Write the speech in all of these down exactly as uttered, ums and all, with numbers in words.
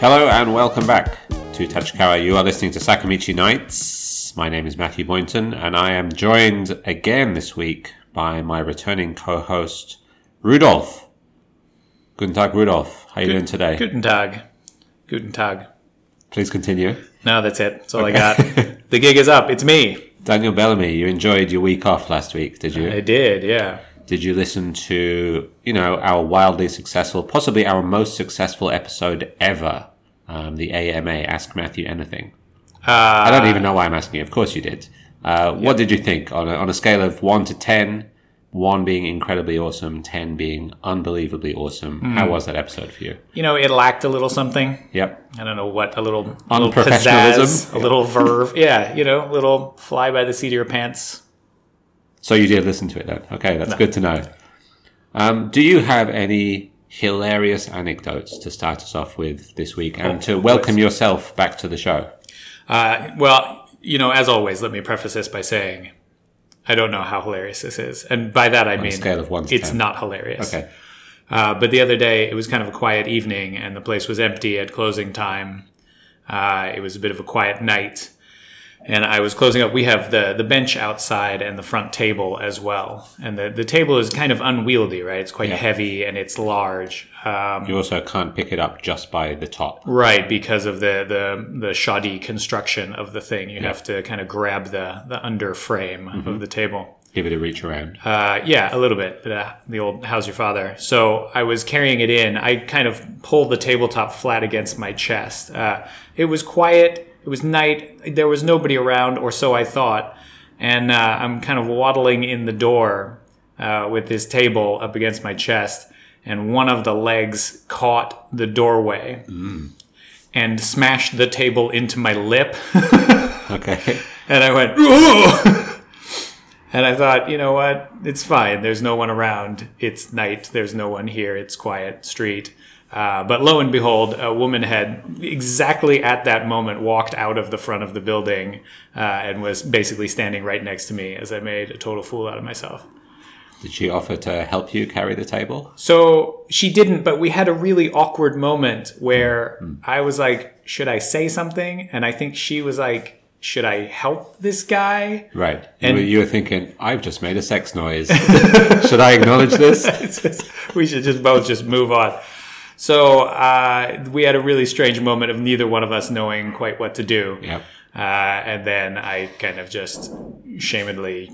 Hello and welcome back to Tachikawa. You are listening to Sakamichi Nights. My name is Matthew Boynton and I am joined again this week by my returning co-host, Rudolf. Guten Tag, Rudolf. How are you Good, doing today? Guten Tag. Guten Tag. Please continue. No, that's it. That's all okay. I got. The gig is up. It's me. Daniel Bellamy, you enjoyed your week off last week, did you? I did, yeah. Did you listen to, you know, our wildly successful, possibly our most successful episode ever, um, the A M A, Ask Matthew Anything? Uh, I don't even know why I'm asking you. Of course you did. Uh, yeah. What did you think on a, on a scale of one to ten, one being incredibly awesome, ten being unbelievably awesome? Mm. How was that episode for you? You know, it lacked a little something. Yep. I don't know what, a little, a little pizzazz, a little verve. Yeah, you know, a little fly by the seat of your pants. So you did listen to it then. Okay, that's no. good to know. Um, do you have any hilarious anecdotes to start us off with this week and to welcome yourself back to the show? Uh, well, you know, as always, let me preface this by saying I don't know how hilarious this is. And by that I On mean a scale of one to it's ten. Not hilarious. Okay. Uh, but the other day, it was kind of a quiet evening and the place was empty at closing time. Uh, it was a bit of a quiet night. And I was closing up. We have the, the bench outside and the front table as well. And the, the table is kind of unwieldy, right? It's quite yeah. heavy and it's large. Um, you also can't pick it up just by the top. Right, because of the, the, the shoddy construction of the thing. You yeah. have to kind of grab the, the under frame mm-hmm. of the table. Give it a reach around. Uh, yeah, a little bit. The, the old, how's your father? So I was carrying it in. I kind of pulled the tabletop flat against my chest. Uh, it was quiet. It was night. There was nobody around, or so I thought. And uh, I'm kind of waddling in the door uh, with this table up against my chest. And one of the legs caught the doorway mm. and smashed the table into my lip. Okay. And I went, "Ooh!" And I thought, you know what? It's fine. There's no one around. It's night. There's no one here. It's quiet street. Uh, but lo and behold, a woman had exactly at that moment walked out of the front of the building uh, and was basically standing right next to me as I made a total fool out of myself. Did she offer to help you carry the table? So she didn't, but we had a really awkward moment where mm-hmm. I was like, should I say something? And I think she was like, should I help this guy? Right. And you were, you were thinking, I've just made a sex noise. Should I acknowledge this? Just, we should just both just move on. So uh, we had a really strange moment of neither one of us knowing quite what to do. Yep. Uh, and then I kind of just shamedly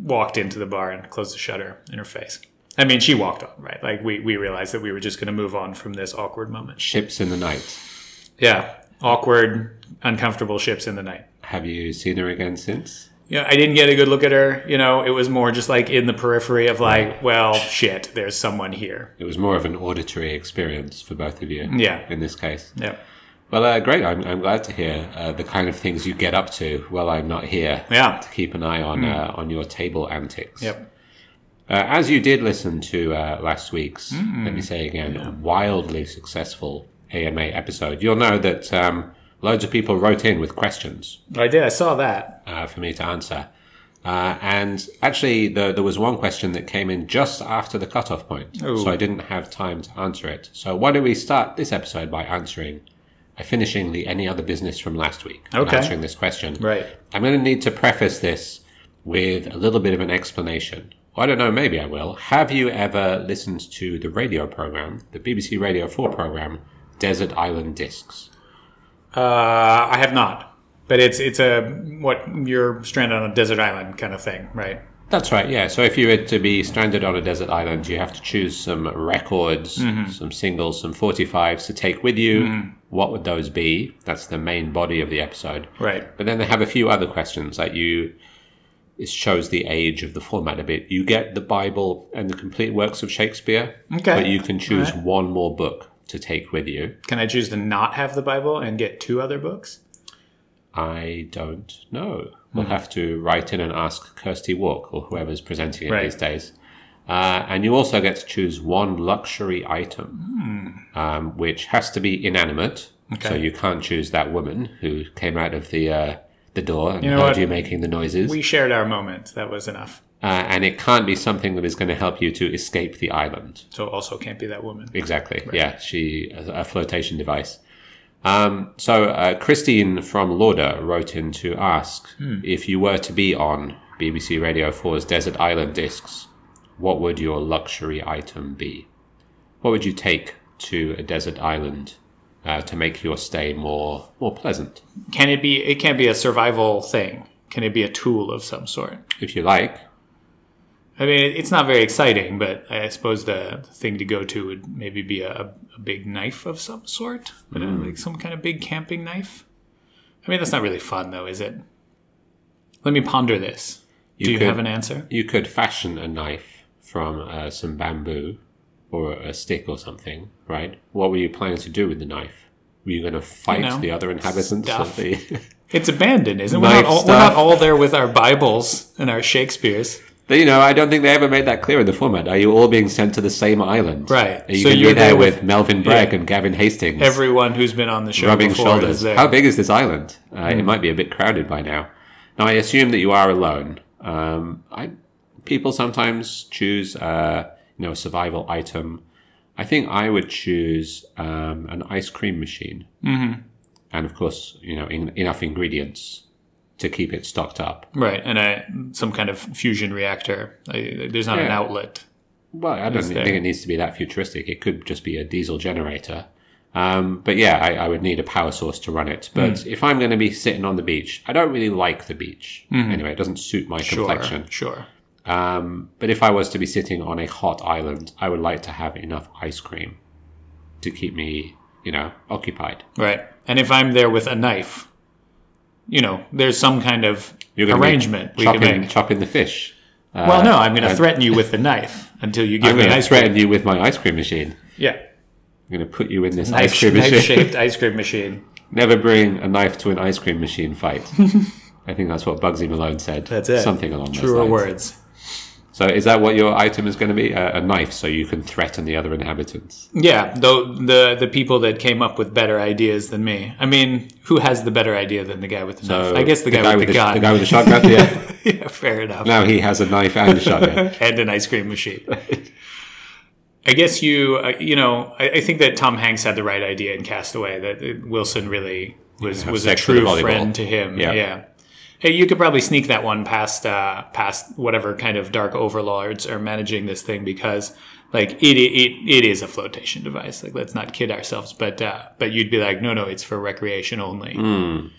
walked into the bar and closed the shutter in her face. I mean, she walked on, right? Like we, we realized that we were just going to move on from this awkward moment. Ships in the night. Yeah. Awkward, uncomfortable ships in the night. Have you seen her again since? Yeah, I didn't get a good look at her. You know, it was more just like in the periphery of like, well, shit, there's someone here. It was more of an auditory experience for both of you. Yeah. In this case. Yeah. Well, uh, great. I'm, I'm glad to hear uh, the kind of things you get up to while I'm not here. Yeah. To keep an eye on mm. uh, on your table antics. Yep. Uh, as you did listen to uh, last week's, mm. let me say again, yeah. wildly successful A M A episode, you'll know that... Um, Loads of people wrote in with questions. I did. I saw that. Uh, for me to answer. Uh, and actually, the, there was one question that came in just after the cutoff point. Ooh. So I didn't have time to answer it. So why don't we start this episode by answering, by finishing the Any Other Business from last week. Okay. Answering this question. Right. I'm going to need to preface this with a little bit of an explanation. Well, I don't know. Maybe I will. Have you ever listened to the radio program, the B B C Radio four program, Desert Island Discs? Uh, I have not, but it's it's a what you're stranded on a desert island kind of thing, right? That's right, yeah. So if you were to be stranded on a desert island, you have to choose some records, mm-hmm. some singles, some forty-fives to take with you. Mm-hmm. What would those be? That's the main body of the episode, right? But then they have a few other questions like you. It shows the age of the format a bit. You get the Bible and the complete works of Shakespeare, okay. But you can choose right. one more book to take with you. Can I choose to not have the Bible and get two other books? I don't know. We'll mm-hmm. have to write in and ask Kirstie Walk or whoever's presenting it right. these days. Uh, and you also get to choose one luxury item, mm. um, which has to be inanimate. Okay. So you can't choose that woman who came out of the uh, the door and you know heard what? You making the noises. We shared our moment. That was enough. Uh, and it can't be something that is going to help you to escape the island. So also can't be that woman. Exactly. Right. Yeah, she a flotation device. Um, so uh, Christine from Lauda wrote in to ask, hmm. if you were to be on B B C Radio four's Desert Island Discs, what would your luxury item be? What would you take to a desert island uh, to make your stay more more pleasant? Can it be? It can be a survival thing. Can it be a tool of some sort? If you like. I mean, it's not very exciting, but I suppose the thing to go to would maybe be a, a big knife of some sort, but mm. like some kind of big camping knife. I mean, that's not really fun, though, is it? Let me ponder this. You Do you could, have an answer? You could fashion a knife from uh, some bamboo or a stick or something, right? What were you planning to do with the knife? Were you going to fight you know, the other inhabitants stuff. of the... It's abandoned, isn't it? We're not, all, we're not all there with our Bibles and our Shakespeares. You know, I don't think they ever made that clear in the format. Are you all being sent to the same island? Right. Are you so going to be there with, with Melvin Bragg yeah, and Gavin Hastings? Everyone who's been on the show rubbing before shoulders. Is there. How big is this island? Uh, mm. It might be a bit crowded by now. Now, I assume that you are alone. Um, I people sometimes choose, uh, you know, a survival item. I think I would choose um, an ice cream machine, mm-hmm. and of course, you know, in, enough ingredients to keep it stocked up. Right, and a, some kind of fusion reactor. I, there's not yeah. an outlet. Well, I don't think it needs to be that futuristic. It could just be a diesel generator. Um, but yeah, I, I would need a power source to run it. But mm. if I'm going to be sitting on the beach, I don't really like the beach. Mm-hmm. Anyway, it doesn't suit my sure, complexion. Sure, sure. Um, but if I was to be sitting on a hot island, I would like to have enough ice cream to keep me, you know, occupied. Right. And if I'm there with a knife... You know, there's some kind of arrangement we chopping, can make. Chopping the fish. Uh, well, no, I'm going to threaten you with the knife until you give I'm me an ice cream. I'm going to threaten you with my ice cream machine. Yeah. I'm going to put you in this knife, ice cream machine. Knife-shaped ice cream machine. Never bring a knife to an ice cream machine fight. I think that's what Bugsy Malone said. That's it. Something along those lines. Truer words. So is that what your item is going to be? A, a knife so you can threaten the other inhabitants? Yeah, though the the people that came up with better ideas than me. I mean, who has the better idea than the guy with the so knife? I guess the, the guy, guy with the, the gun. The guy with the shotgun, yeah. Yeah, fair enough. Now he has a knife and a shotgun. And an ice cream machine. I guess you, uh, you know, I, I think that Tom Hanks had the right idea in Cast Away, that Wilson really was, was a true friend to him. Yeah. yeah. Hey, you could probably sneak that one past uh, past whatever kind of dark overlords are managing this thing, because like it it it is a flotation device. Like, let's not kid ourselves. But uh, but you'd be like, no, no, it's for recreation only. Mm.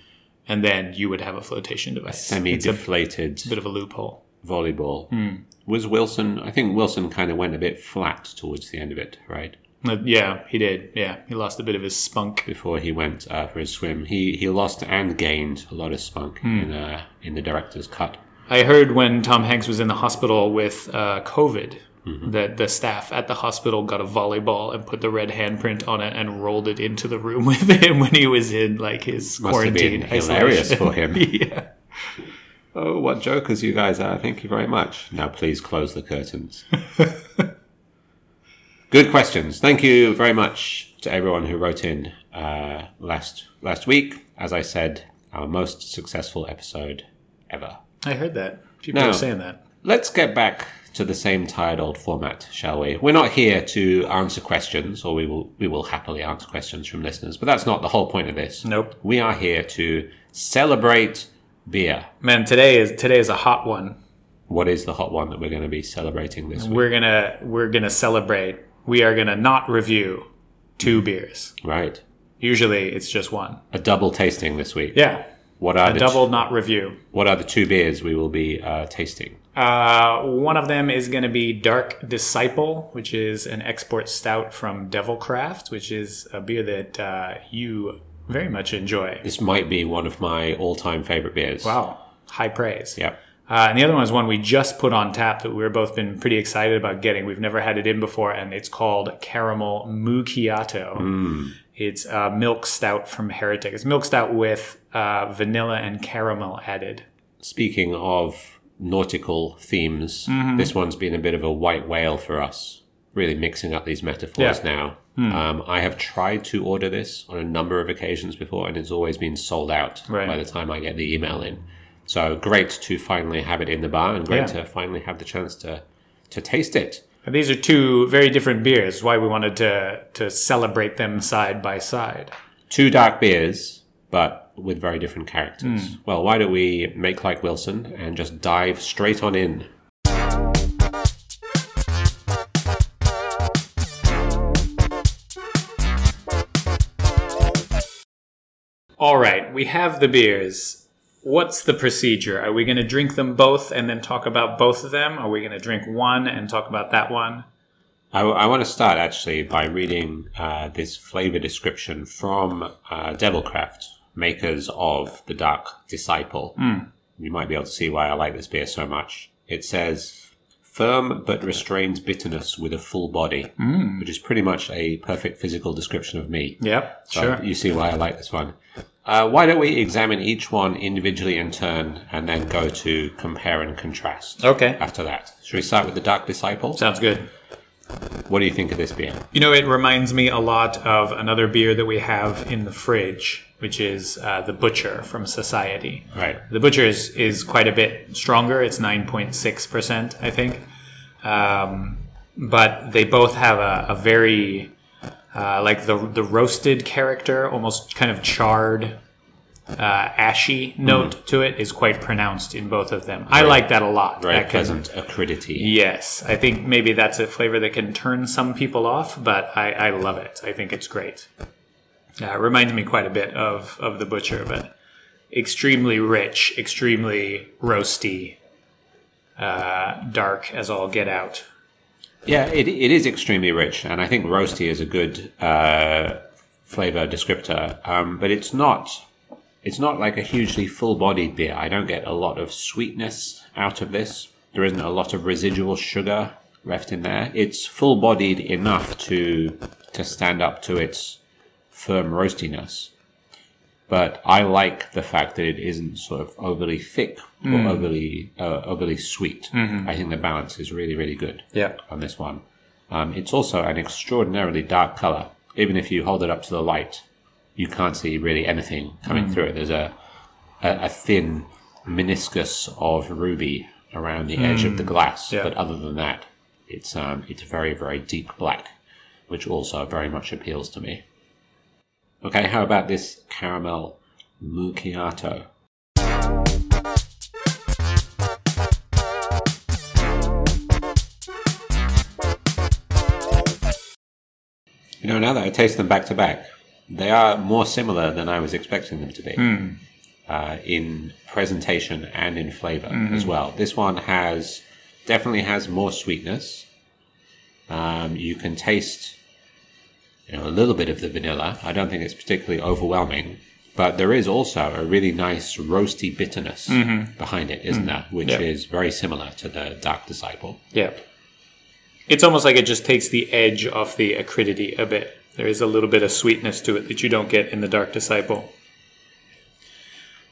And then you would have a flotation device, semi-deflated, it's a bit of a loophole. Volleyball mm. was Wilson. I think Wilson kind of went a bit flat towards the end of it, right? Uh, yeah, he did. Yeah, he lost a bit of his spunk before he went uh, for his swim. He he lost and gained a lot of spunk mm. in uh, in the director's cut. I heard when Tom Hanks was in the hospital with uh, COVID, mm-hmm. that the staff at the hospital got a volleyball and put the red handprint on it and rolled it into the room with him when he was in like his Must quarantine. Have been hilarious for him. Yeah. Oh, what jokers you guys are! Thank you very much. Now please close the curtains. Good questions. Thank you very much to everyone who wrote in uh, last last week. As I said, our most successful episode ever. I heard that. People now, are saying that. Let's get back to the same tired old format, shall we? We're not here to answer questions, or we will we will happily answer questions from listeners, but that's not the whole point of this. Nope. We are here to celebrate beer. Man, today is today is a hot one. What is the hot one that we're going to be celebrating this week? We're gonna we're gonna celebrate. We are going to not review two beers. Right. Usually it's just one. A double tasting this week. Yeah. What are A the double t- not review. What are the two beers we will be uh, tasting? Uh, one of them is going to be Dark Disciple, which is an export stout from Devilcraft, which is a beer that uh, you very much enjoy. This might be one of my all-time favorite beers. Wow. High praise. Yeah. Uh, and the other one is one we just put on tap that we've both been pretty excited about getting. We've never had it in before, and it's called Caramel Macchiato. Mm. It's a milk stout from Heretic. It's milk stout with uh, vanilla and caramel added. Speaking of nautical themes, mm-hmm. this one's been a bit of a white whale for us, really mixing up these metaphors yeah. now. Mm. Um, I have tried to order this on a number of occasions before, and it's always been sold out right. by the time I get the email in. So great to finally have it in the bar, and great yeah. to finally have the chance to, to taste it. And these are two very different beers. Why we wanted to to celebrate them side by side. two dark beers, but with very different characters. Mm. Well, why don't we make like Wilson and just dive straight on in? All right, we have the beers. What's the procedure? Are we going to drink them both and then talk about both of them? Are we going to drink one and talk about that one? I, I want to start, actually, by reading uh, this flavor description from uh, Devilcraft, makers of the Dark Disciple. Mm. You might be able to see why I like this beer so much. It says, firm but restrained bitterness with a full body, mm. which is pretty much a perfect physical description of me. Yeah, so sure. You see why I like this one. Uh, why don't we examine each one individually in turn and then go to compare and contrast Okay. after that? Should we start with the Dark Disciple? Sounds good. What do you think of this beer? You know, it reminds me a lot of another beer that we have in the fridge, which is uh, The Butcher from Society. Right. The Butcher is, is quite a bit stronger. It's nine point six percent, I think. Um, but they both have a, a very, uh, like the the roasted character, almost kind of charred, uh, ashy note mm. to it is quite pronounced in both of them. Right. I like that a lot. Very that pleasant can, acridity. Yes. I think maybe that's a flavor that can turn some people off, but I, I love it. I think it's great. Yeah, uh, it reminds me quite a bit of, of The Butcher, but extremely rich, extremely roasty, uh, dark as all get out. Yeah, it it is extremely rich, and I think roasty is a good uh, flavor descriptor. Um, but it's not it's not like a hugely full-bodied beer. I don't get a lot of sweetness out of this. There isn't a lot of residual sugar left in there. It's full-bodied enough to to stand up to its firm roastiness, but I like the fact that it isn't sort of overly thick or mm. overly uh, overly sweet. Mm-hmm. I think the balance is really, really good yeah. on this one. Um, it's also an extraordinarily dark color. Even if you hold it up to the light, you can't see really anything coming mm. through it. There's a, a a thin meniscus of ruby around the mm. edge of the glass, yeah. but other than that, it's um it's very, very deep black, which also very much appeals to me. Okay, how about this Caramel Macchiato? You know, now that I taste them back to back, they are more similar than I was expecting them to be mm. uh, in presentation and in flavor mm-hmm. as well. This one has definitely has more sweetness. Um, you can taste... You know, a little bit of the vanilla. I don't think it's particularly overwhelming, but there is also a really nice roasty bitterness mm-hmm. behind it, isn't mm-hmm. there? Which yep. is very similar to the Dark Disciple. Yeah. It's almost like it just takes the edge off the acridity a bit. There is a little bit of sweetness to it that you don't get in the Dark Disciple.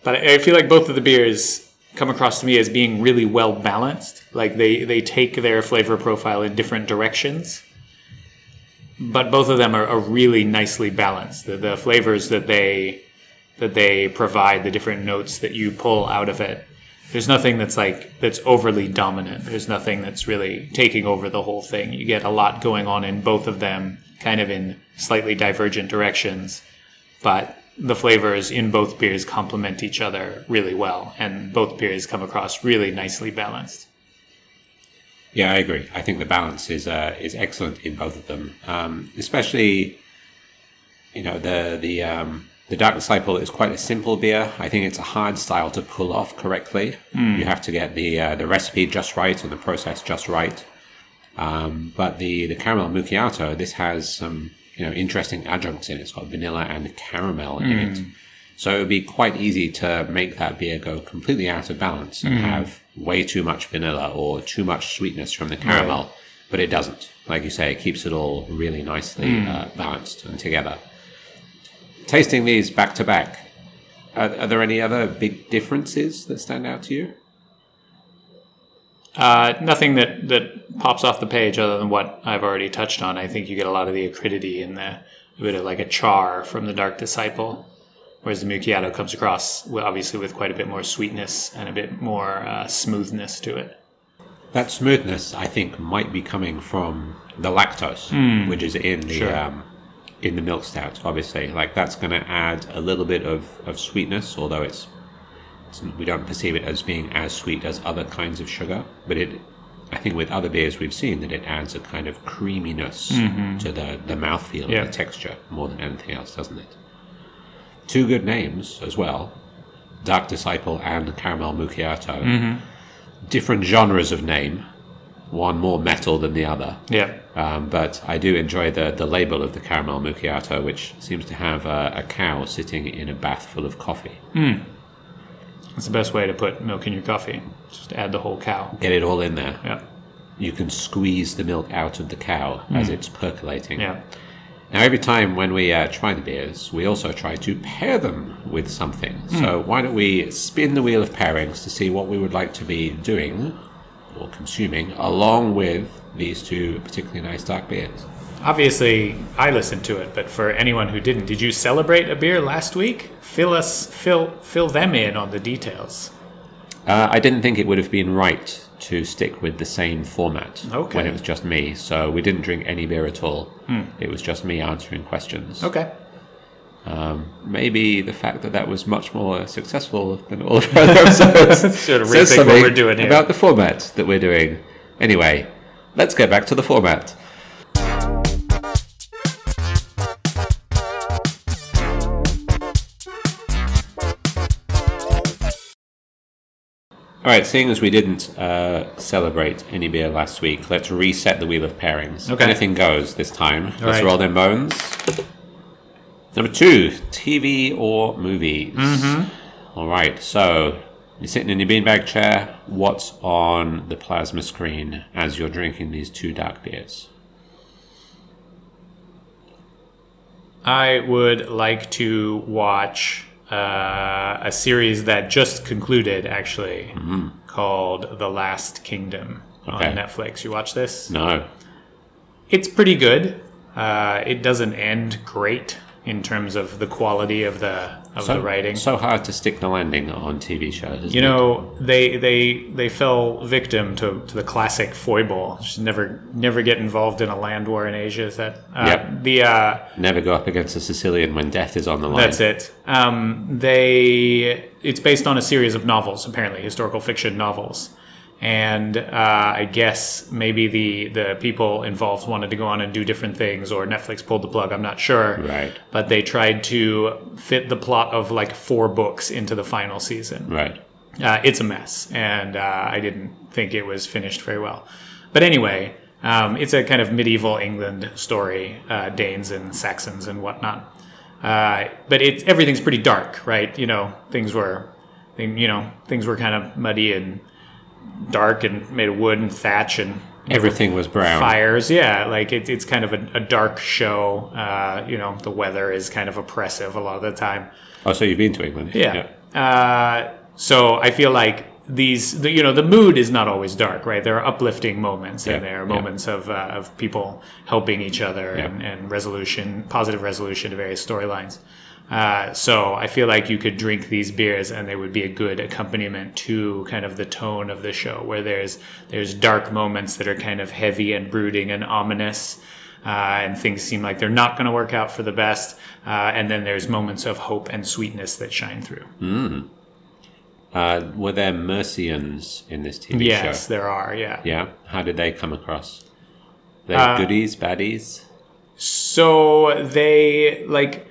But I feel like both of the beers come across to me as being really well balanced. Like they, they take their flavor profile in different directions. But both of them are, are really nicely balanced. The, the flavors that they that they provide, the different notes that you pull out of it. There's nothing that's like that's overly dominant. There's nothing that's really taking over the whole thing. You get a lot going on in both of them, kind of in slightly divergent directions. But the flavors in both beers complement each other really well, and both beers come across really nicely balanced. Yeah, I agree. I think the balance is uh, is excellent in both of them, um, especially, you know, the the um, the Dark Disciple is quite a simple beer. I think it's a hard style to pull off correctly. Mm. You have to get the uh, the recipe just right and the process just right. Um, but the the Caramel Macchiato, this has some you know interesting adjuncts in it. It's got vanilla and caramel mm. in it, so it would be quite easy to make that beer go completely out of balance and mm. have way too much vanilla or too much sweetness from the caramel, right. but it doesn't. Like you say, it keeps it all really nicely mm. uh, balanced and together. Tasting these back to back, are, are there any other big differences that stand out to you? Uh, nothing that, that pops off the page other than what I've already touched on. I think you get a lot of the acridity and the, a bit of like a char from the Dark Disciple. Whereas the Macchiato comes across, obviously, with quite a bit more sweetness and a bit more uh, smoothness to it. That smoothness, I think, might be coming from the lactose, mm. which is in the sure. um, in the milk stout, obviously. Like, that's going to add a little bit of, of sweetness, although it's, it's we don't perceive it as being as sweet as other kinds of sugar. But it, I think with other beers we've seen that it adds a kind of creaminess mm-hmm. to the, the mouthfeel yeah. and the texture more than anything else, doesn't it? Two good names as well, Dark Disciple and Caramel Macchiato. Mm-hmm. Different genres of name, one more metal than the other. Yeah. Um, but I do enjoy the, the label of the Caramel Macchiato, which seems to have a, a cow sitting in a bath full of coffee. Mm. That's the best way to put milk in your coffee. Just add the whole cow. Get it all in there. Yeah. You can squeeze the milk out of the cow mm. as it's percolating. Yeah. Now, every time when we uh, try the beers, we also try to pair them with something. Mm. So why don't we spin the wheel of pairings to see what we would like to be doing or consuming along with these two particularly nice dark beers. Obviously, I listened to it, but for anyone who didn't, did you celebrate a beer last week? Fill us, fill, fill them in on the details. Uh, I didn't think it would have been right to stick with the same format okay. when it was just me, so we didn't drink any beer at all. Hmm. It was just me answering questions. Okay. Um, maybe the fact that that was much more successful than all of our other episodes sort of says something what we're doing here. About the format that we're doing. Anyway, let's get back to the format. All right, seeing as we didn't uh, celebrate any beer last week, let's reset the wheel of pairings. Okay. Anything goes this time. Let's right. roll them bones. Number two, T V or movies. Mm-hmm. All right, so you're sitting in your beanbag chair. What's on the plasma screen as you're drinking these two dark beers? I would like to watch... Uh, a series that just concluded, actually, mm-hmm. called The Last Kingdom okay. on Netflix. You watch this? No. It's pretty good. Uh, it doesn't end great in terms of the quality of the of so, the writing. So hard to stick the landing on T V shows, isn't You know, it? they they they fell victim to, to the classic foible. Just never never get involved in a land war in Asia. Is that uh, yep. the uh, never go up against a Sicilian when death is on the line? That's it. Um, they it's based on a series of novels, apparently historical fiction novels, and uh, I guess maybe the the people involved wanted to go on and do different things, or Netflix pulled the plug. I'm not sure, right? But they tried to fit the plot of like four books into the final season, right? Uh, it's a mess, and uh, I didn't think it was finished very well. But anyway, um, it's a kind of medieval England story, uh, Danes and Saxons and whatnot. Uh, but it's everything's pretty dark, right? You know, things were, you know, things were kind of muddy and dark and made of wood and thatch and everything was brown. Fires, yeah. Like it, it's kind of a, a dark show. Uh, you know, the weather is kind of oppressive a lot of the time. Oh, so you've been to England? Yeah. yeah. Uh, so I feel like these, the, you know, the mood is not always dark, right? There are uplifting moments, yeah. and there are moments yeah. of uh, of people helping each other yeah. and, and resolution, positive resolution to various storylines. Uh, so I feel like you could drink these beers and they would be a good accompaniment to kind of the tone of the show, where there's there's dark moments that are kind of heavy and brooding and ominous, uh, and things seem like they're not going to work out for the best. Uh, and then there's moments of hope and sweetness that shine through. Mm. Uh, were there Mercians in this T V yes, show? Yes, there are, yeah. Yeah? How did they come across? They uh, goodies, baddies? So they, like...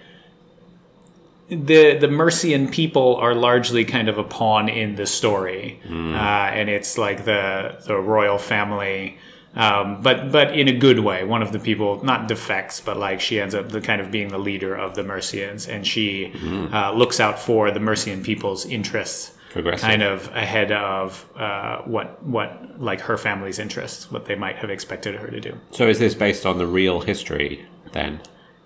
The the Mercian people are largely kind of a pawn in the story, mm. uh, and it's like the the royal family, um, but but in a good way. One of the people not defects, but like she ends up the kind of being the leader of the Mercians, and she mm. uh, looks out for the Mercian people's interests, kind of ahead of uh, what what like her family's interests, what they might have expected her to do. So is this based on the real history then?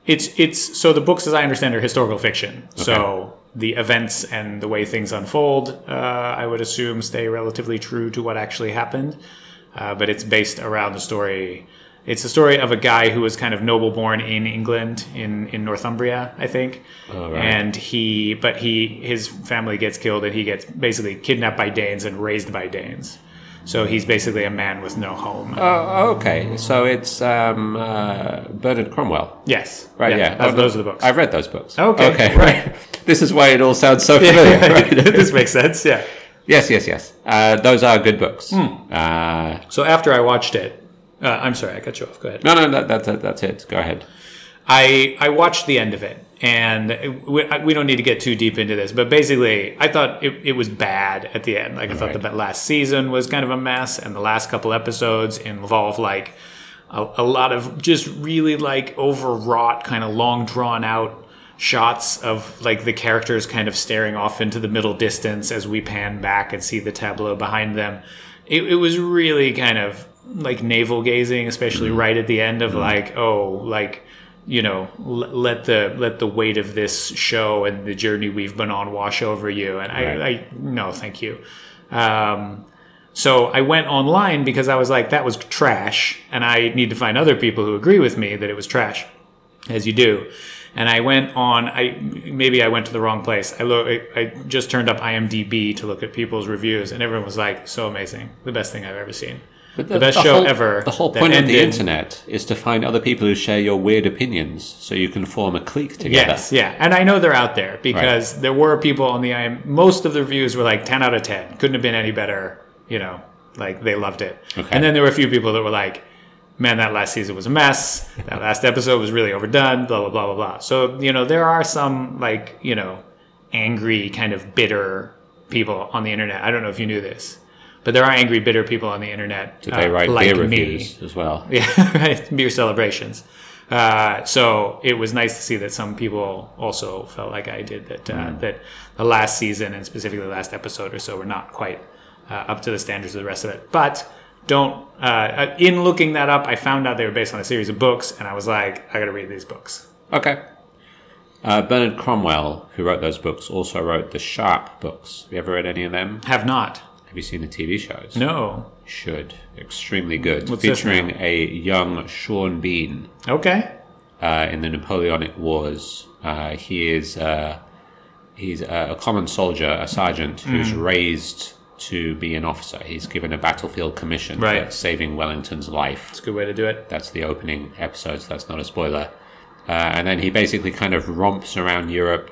It's it's so the books, as I understand, are historical fiction. Okay. So the events and the way things unfold, uh, I would assume, stay relatively true to what actually happened. Uh, but it's based around the story. It's the story of a guy who was kind of noble born in England, in, in Northumbria, I think. Oh, right. And he, but he, his family gets killed, and he gets basically kidnapped by Danes and raised by Danes. So he's basically a man with no home. Oh, okay. So it's um, uh, Bernard Cromwell. Yes. Right, yeah. yeah. Oh, those are the books. I've read those books. Okay. Okay, right. This is why it all sounds so familiar. Right? This makes sense, yeah. Yes, yes, yes. Uh, those are good books. Mm. Uh, so after I watched it... Uh, I'm sorry, I cut you off. Go ahead. No, no, that, that, that, that's it. Go ahead. I, I watched the end of it. And we, we don't need to get too deep into this, but basically, I thought it, it was bad at the end. Like, I thought right. the last season was kind of a mess, and the last couple episodes involve like a, a lot of just really like overwrought, kind of long drawn out shots of like the characters kind of staring off into the middle distance as we pan back and see the tableau behind them. It, it was really kind of like navel gazing, especially mm. right at the end of mm. like, oh, like. you know, let the let the weight of this show and the journey we've been on wash over you. And right. I, I, no, thank you. Um, so I went online because I was like, that was trash. And I need to find other people who agree with me that it was trash, as you do. And I went on, I maybe I went to the wrong place. I, lo- I, I just turned up IMDb to look at people's reviews. And everyone was like, so amazing. The best thing I've ever seen. But the, the best the show whole, ever. The whole point of the internet is to find other people who share your weird opinions so you can form a clique together. Yes, yeah. And I know they're out there because right. there were people on the I M. Most of the reviews were like ten out of ten. Couldn't have been any better. You know, like they loved it. Okay. And then there were a few people that were like, man, that last season was a mess. That last episode was really overdone, blah, blah, blah, blah, blah. So, you know, there are some like, you know, angry kind of bitter people on the internet. I don't know if you knew this. But there are angry, bitter people on the internet. Do they write uh, like beer reviews me. as well? Yeah, right. Beer celebrations. Uh, so it was nice to see that some people also felt like I did, that uh, mm. that the last season and specifically the last episode or so were not quite uh, up to the standards of the rest of it. But don't uh, in looking that up, I found out they were based on a series of books, and I was like, I got to read these books. Okay. Uh, Bernard Cromwell, who wrote those books, also wrote the Sharp books. Have you ever read any of them? Have not. Have you seen the T V shows? No. Should. Extremely good. What's Featuring a young Sean Bean. Okay. Uh, in the Napoleonic Wars. Uh, he is uh, he's a, a common soldier, a sergeant, who's mm. raised to be an officer. He's given a battlefield commission right. for saving Wellington's life. That's a good way to do it. That's the opening episode, so that's not a spoiler. Uh, and then he basically kind of romps around Europe,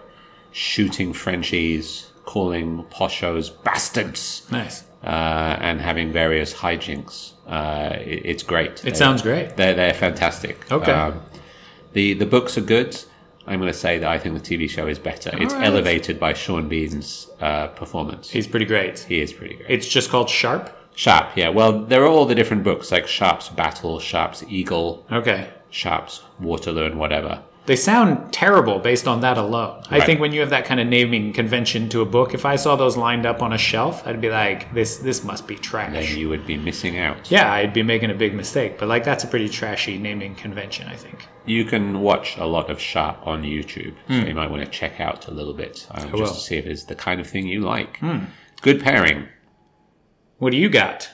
shooting Frenchies, calling poshos bastards, nice, uh, and having various hijinks. Uh, it, it's great. It they're, sounds great. They're they're fantastic. Okay. Um, the the books are good. I'm going to say that I think the T V show is better. All it's right. elevated by Sean Bean's uh, performance. He's pretty great. He is pretty great. It's just called Sharp. Sharp. Yeah. Well, there are all the different books like Sharp's Battle, Sharp's Eagle. Okay. Sharp's Waterloo and whatever. They sound terrible based on that alone. Right. I think when you have that kind of naming convention to a book, if I saw those lined up on a shelf, I'd be like, this this must be trash. Then you would be missing out. Yeah, I'd be making a big mistake. But like, that's a pretty trashy naming convention, I think. You can watch a lot of Sharp on YouTube, mm. so you might want to check out a little bit um, just to see if it's the kind of thing you like. Mm. Good pairing. What do you got?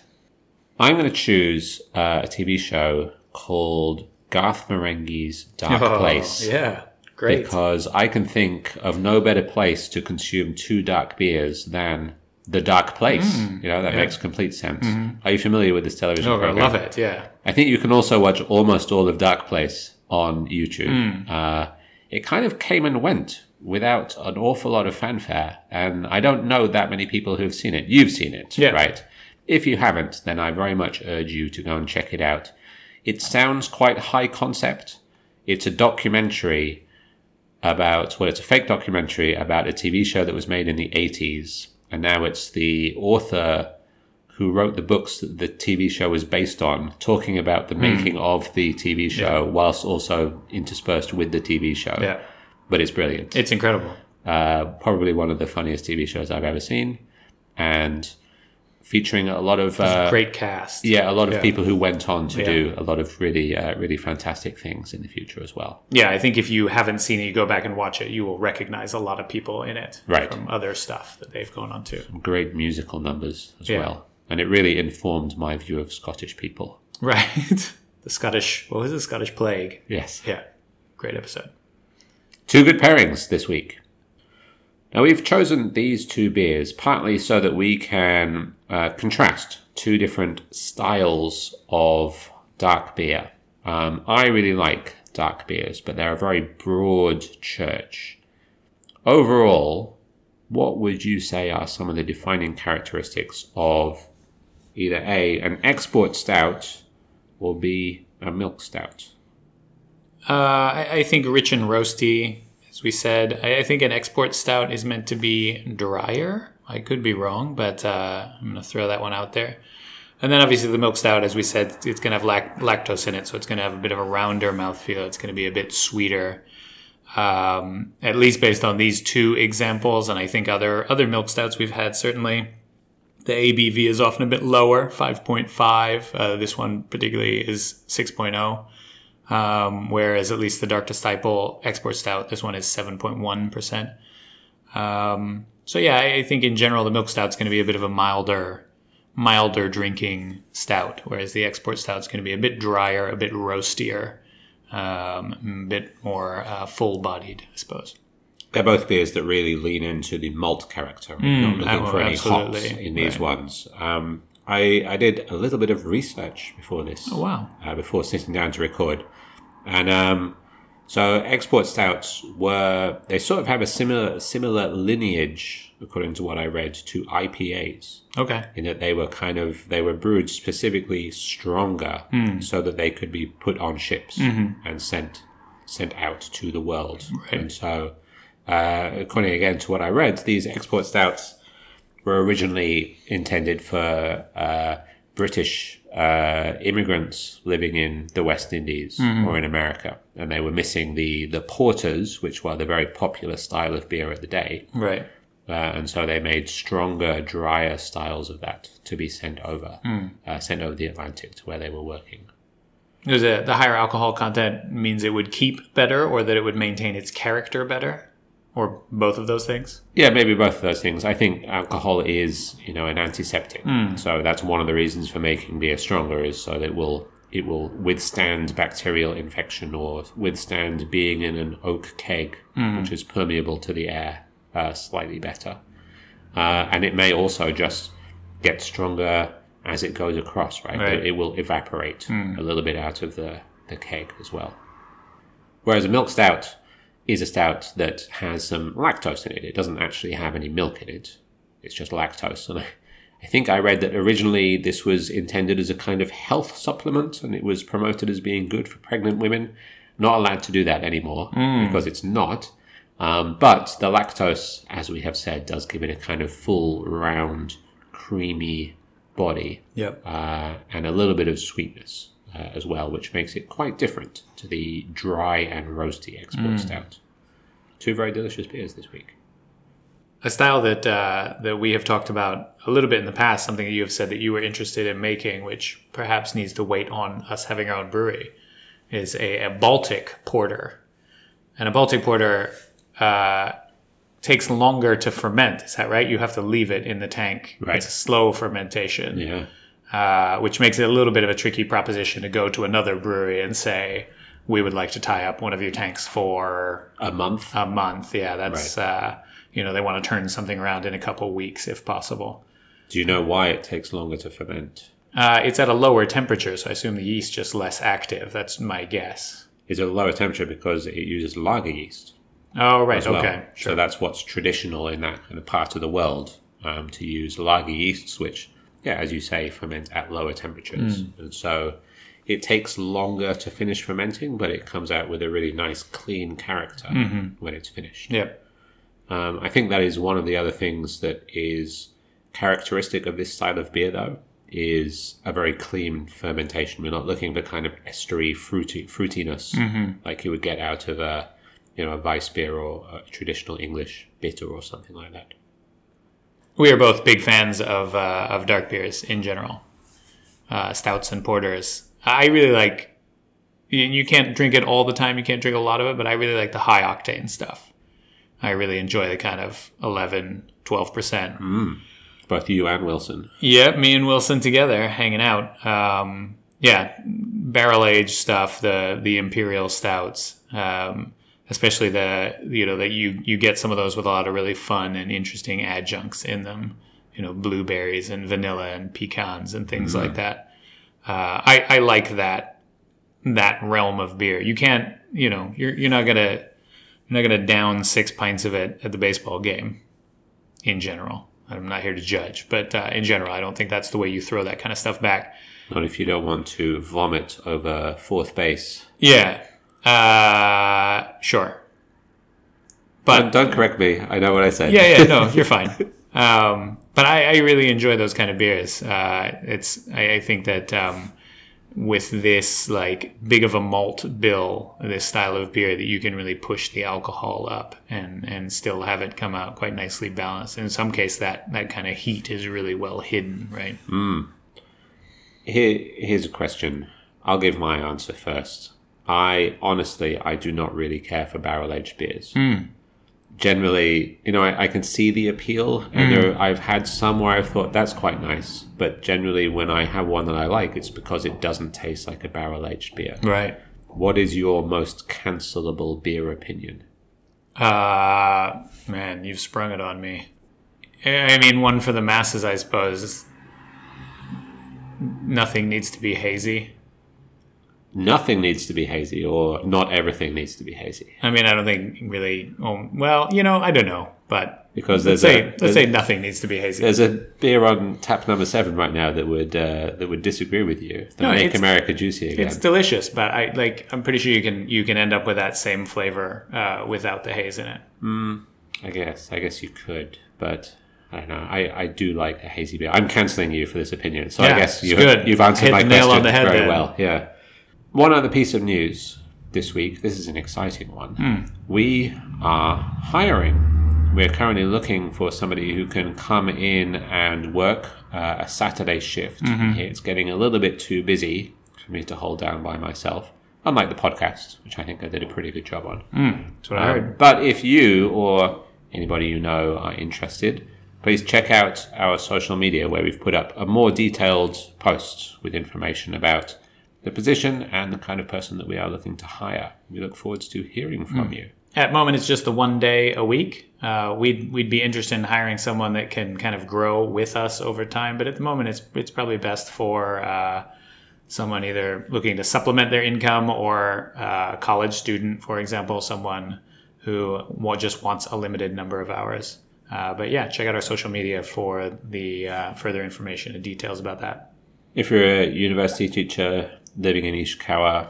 I'm going to choose uh, a T V show called Garth Marenghi's Dark oh, Place. Yeah, great. Because I can think of no better place to consume two dark beers than The Dark Place. Mm, you know, that yeah. makes complete sense. Mm-hmm. Are you familiar with this television oh, program? I love it, yeah. I think you can also watch almost all of Dark Place on YouTube. Mm. Uh, it kind of came and went without an awful lot of fanfare. And I don't know that many people who've seen it. You've seen it, yeah. right? If you haven't, then I very much urge you to go and check it out. It sounds quite high concept. It's a documentary about, well, it's a fake documentary about a T V show that was made in the eighties. And now it's the author who wrote the books that the T V show was based on, talking about the mm. making of the T V show yeah. whilst also interspersed with the T V show. Yeah. But it's brilliant. It's incredible. Uh, probably one of the funniest T V shows I've ever seen. And featuring a lot of uh, a great cast, yeah, a lot of yeah. people who went on to yeah. do a lot of really, uh, really fantastic things in the future as well. Yeah, I think if you haven't seen it, you go back and watch it, you will recognize a lot of people in it right. from other stuff that they've gone on to. Great musical numbers as yeah. well, and it really informed my view of Scottish people. Right, the Scottish what was it? Scottish Plague. Yes, yeah, great episode. Two good pairings this week. Now, we've chosen these two beers partly so that we can uh, contrast two different styles of dark beer. Um, I really like dark beers, but they're a very broad church. Overall, what would you say are some of the defining characteristics of either A, an export stout, or B, a milk stout? Uh, I, I think rich and roasty, as we said. I, I think an export stout is meant to be drier. I could be wrong, but uh, I'm going to throw that one out there. And then obviously the milk stout, as we said, it's going to have lact- lactose in it, so it's going to have a bit of a rounder mouthfeel. It's going to be a bit sweeter, um, at least based on these two examples. And I think other other milk stouts we've had, certainly, the A B V is often a bit lower, five point five. Uh, this one particularly is six point oh. Um, whereas at least the Dark Disciple export stout, this one is seven point one percent. Um, so yeah, I think in general, the milk stout's going to be a bit of a milder, milder drinking stout, whereas the export stout's going to be a bit drier, a bit roastier, um, a bit more uh, full-bodied, I suppose. They're both beers that really lean into the malt character. We're not looking mm, oh, for any absolutely. hops in these right. ones. Um, I, I did a little bit of research before this. Oh, wow. Uh, before sitting down to record. And um, so export stouts were, they sort of have a similar similar lineage, according to what I read, to I P As. Okay. In that they were kind of, they were brewed specifically stronger mm. so that they could be put on ships mm-hmm. and sent sent out to the world. Right. And so... Uh, according again to what I read, these export stouts were originally intended for uh, British uh, immigrants living in the West Indies mm-hmm. or in America, and they were missing the the porters, which were the very popular style of beer at the day. Right, uh, and so they made stronger, drier styles of that to be sent over, mm. uh, sent over the Atlantic to where they were working. There's a, the higher alcohol content means it would keep better, or that it would maintain its character better. Or both of those things? Yeah, maybe both of those things. I think alcohol is, you know, an antiseptic. Mm. So that's one of the reasons for making beer stronger, is so that it will it will withstand bacterial infection or withstand being in an oak keg, mm. which is permeable to the air uh, slightly better. Uh, and it may also just get stronger as it goes across, right? right. It, it will evaporate mm. a little bit out of the, the keg as well. Whereas a milk stout... is a stout that has some lactose in it. It doesn't actually have any milk in it. It's just lactose. And I, I think I read that originally this was intended as a kind of health supplement, and it was promoted as being good for pregnant women. Not allowed to do that anymore mm. because it's not. Um, but the lactose, as we have said, does give it a kind of full, round, creamy body. Yep. Uh, and a little bit of sweetness. Uh, as well, which makes it quite different to the dry and roasty export mm. stout. Two very delicious beers this week. A style that uh, that we have talked about a little bit in the past, something that you have said that you were interested in making, which perhaps needs to wait on us having our own brewery, is a, a Baltic porter. And a Baltic porter uh, takes longer to ferment, is that right? You have to leave it in the tank. Right. It's a slow fermentation. Yeah. Uh, which makes it a little bit of a tricky proposition to go to another brewery and say, we would like to tie up one of your tanks for... A month? A month, yeah. That's, right. uh, you know, they want to turn something around in a couple weeks if possible. Do you know why it takes longer to ferment? Uh, it's at a lower temperature, so I assume the yeast's just less active. That's my guess. It's at a lower temperature because it uses lager yeast. Oh, right, well. okay. Sure. So that's what's traditional in that kind of part of the world, um, to use lager yeasts, which... Yeah, as you say, ferment at lower temperatures. Mm. And so it takes longer to finish fermenting, but it comes out with a really nice, clean character mm-hmm. when it's finished. Yep. Um, I think that is one of the other things that is characteristic of this style of beer, though, is a very clean fermentation. We're not looking for kind of estery fruity, fruitiness mm-hmm. like you would get out of a, you know, a Weiss beer or a traditional English bitter or something like that. We are both big fans of uh, of dark beers in general, uh, stouts and porters. I really like. You can't drink it all the time. You can't drink a lot of it, but I really like the high octane stuff. I really enjoy the kind of eleven, twelve percent. Mm. Both you and Wilson. Yeah, me and Wilson together hanging out. Um, yeah, barrel aged stuff. The the imperial stouts. Um, Especially the, you know, that you, you get some of those with a lot of really fun and interesting adjuncts in them. you know, blueberries and vanilla and pecans and things mm-hmm. like that. Uh, I, I like that, that realm of beer. You can't, you know, you're, you're not going to, you're not going to down six pints of it at the baseball game in general. I'm not here to judge, but uh, in general, I don't think that's the way you throw that kind of stuff back. Not if you don't want to vomit over fourth base. Yeah. Uh, sure. But don't, don't correct me. I know what I said. Yeah, yeah, no, you're fine. Um, but I, I really enjoy those kind of beers. Uh, it's I, I think that um, with this like big of a malt bill, this style of beer, that you can really push the alcohol up and, and still have it come out quite nicely balanced. In some case, that, that kind of heat is really well hidden, right? Mm. Here, here's a question. I'll give my answer first. I honestly, I do not really care for barrel-aged beers. Mm. Generally, you know, I, I can see the appeal. Mm. I know I've had some where I've thought that's quite nice, but generally when I have one that I like, it's because it doesn't taste like a barrel-aged beer. Right. What is your most cancelable beer opinion? Uh, man, you've sprung it on me. I mean, one for the masses, I suppose. Nothing needs to be hazy. Nothing needs to be hazy, or not everything needs to be hazy. I mean, I don't think really. Um, well, you know, I don't know, but because let's say a, let's say nothing needs to be hazy. There's a beer on tap number seven right now that would uh, that would disagree with you. That no, make America juicy again. It's delicious, but I like. I'm pretty sure you can you can end up with that same flavor uh, without the haze in it. Mm, I guess. I guess you could, but. I don't know. I, I do like a hazy beer. I'm cancelling you for this opinion. So yeah, I guess you, you've answered Hit my question on the head very then. well. Yeah. One other piece of news this week. This is an exciting one. Mm. We are hiring. We're currently looking for somebody who can come in and work uh, a Saturday shift. Mm-hmm. It's getting a little bit too busy for me to hold down by myself. Unlike the podcast, which I think I did a pretty good job on. Mm, that's what um, I heard. But if you or anybody you know are interested... please check out our social media where we've put up a more detailed post with information about the position and the kind of person that we are looking to hire. We look forward to hearing from mm. you. At the moment, it's just the one day a week. Uh, we'd we'd be interested in hiring someone that can kind of grow with us over time. But at the moment, it's it's probably best for uh, someone either looking to supplement their income or uh, a college student, for example, someone who just wants a limited number of hours. Uh, but yeah, check out our social media for the uh, further information and details about that. If you're a university teacher living in Ishikawa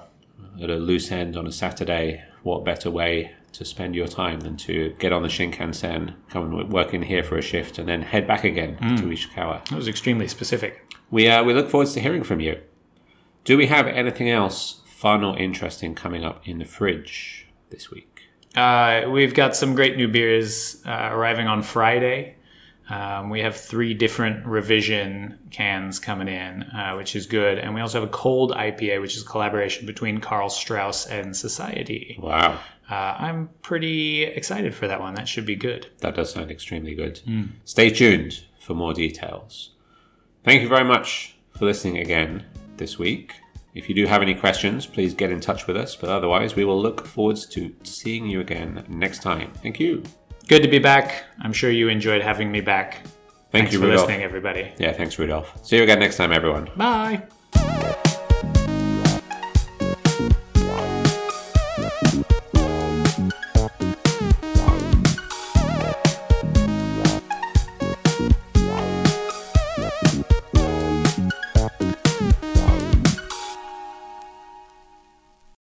at a loose end on a Saturday, what better way to spend your time than to get on the Shinkansen, come and work in here for a shift, and then head back again mm. to Ishikawa? That was extremely specific. We uh, we look forward to hearing from you. Do we have anything else fun or interesting coming up in the fridge this week? Uh, we've got some great new beers uh, arriving on Friday. Um, we have three different revision cans coming in, uh, which is good. And we also have a cold I P A, which is a collaboration between Karl Strauss and Society. Wow. Uh, I'm pretty excited for that one. That should be good. That does sound extremely good. Mm. Stay tuned for more details. Thank you very much for listening again this week. If you do have any questions, please get in touch with us. But otherwise, we will look forward to seeing you again next time. Thank you. Good to be back. I'm sure you enjoyed having me back. Thank you, Rudolf. Thanks for listening, everybody. Yeah, thanks, Rudolf. See you again next time, everyone. Bye.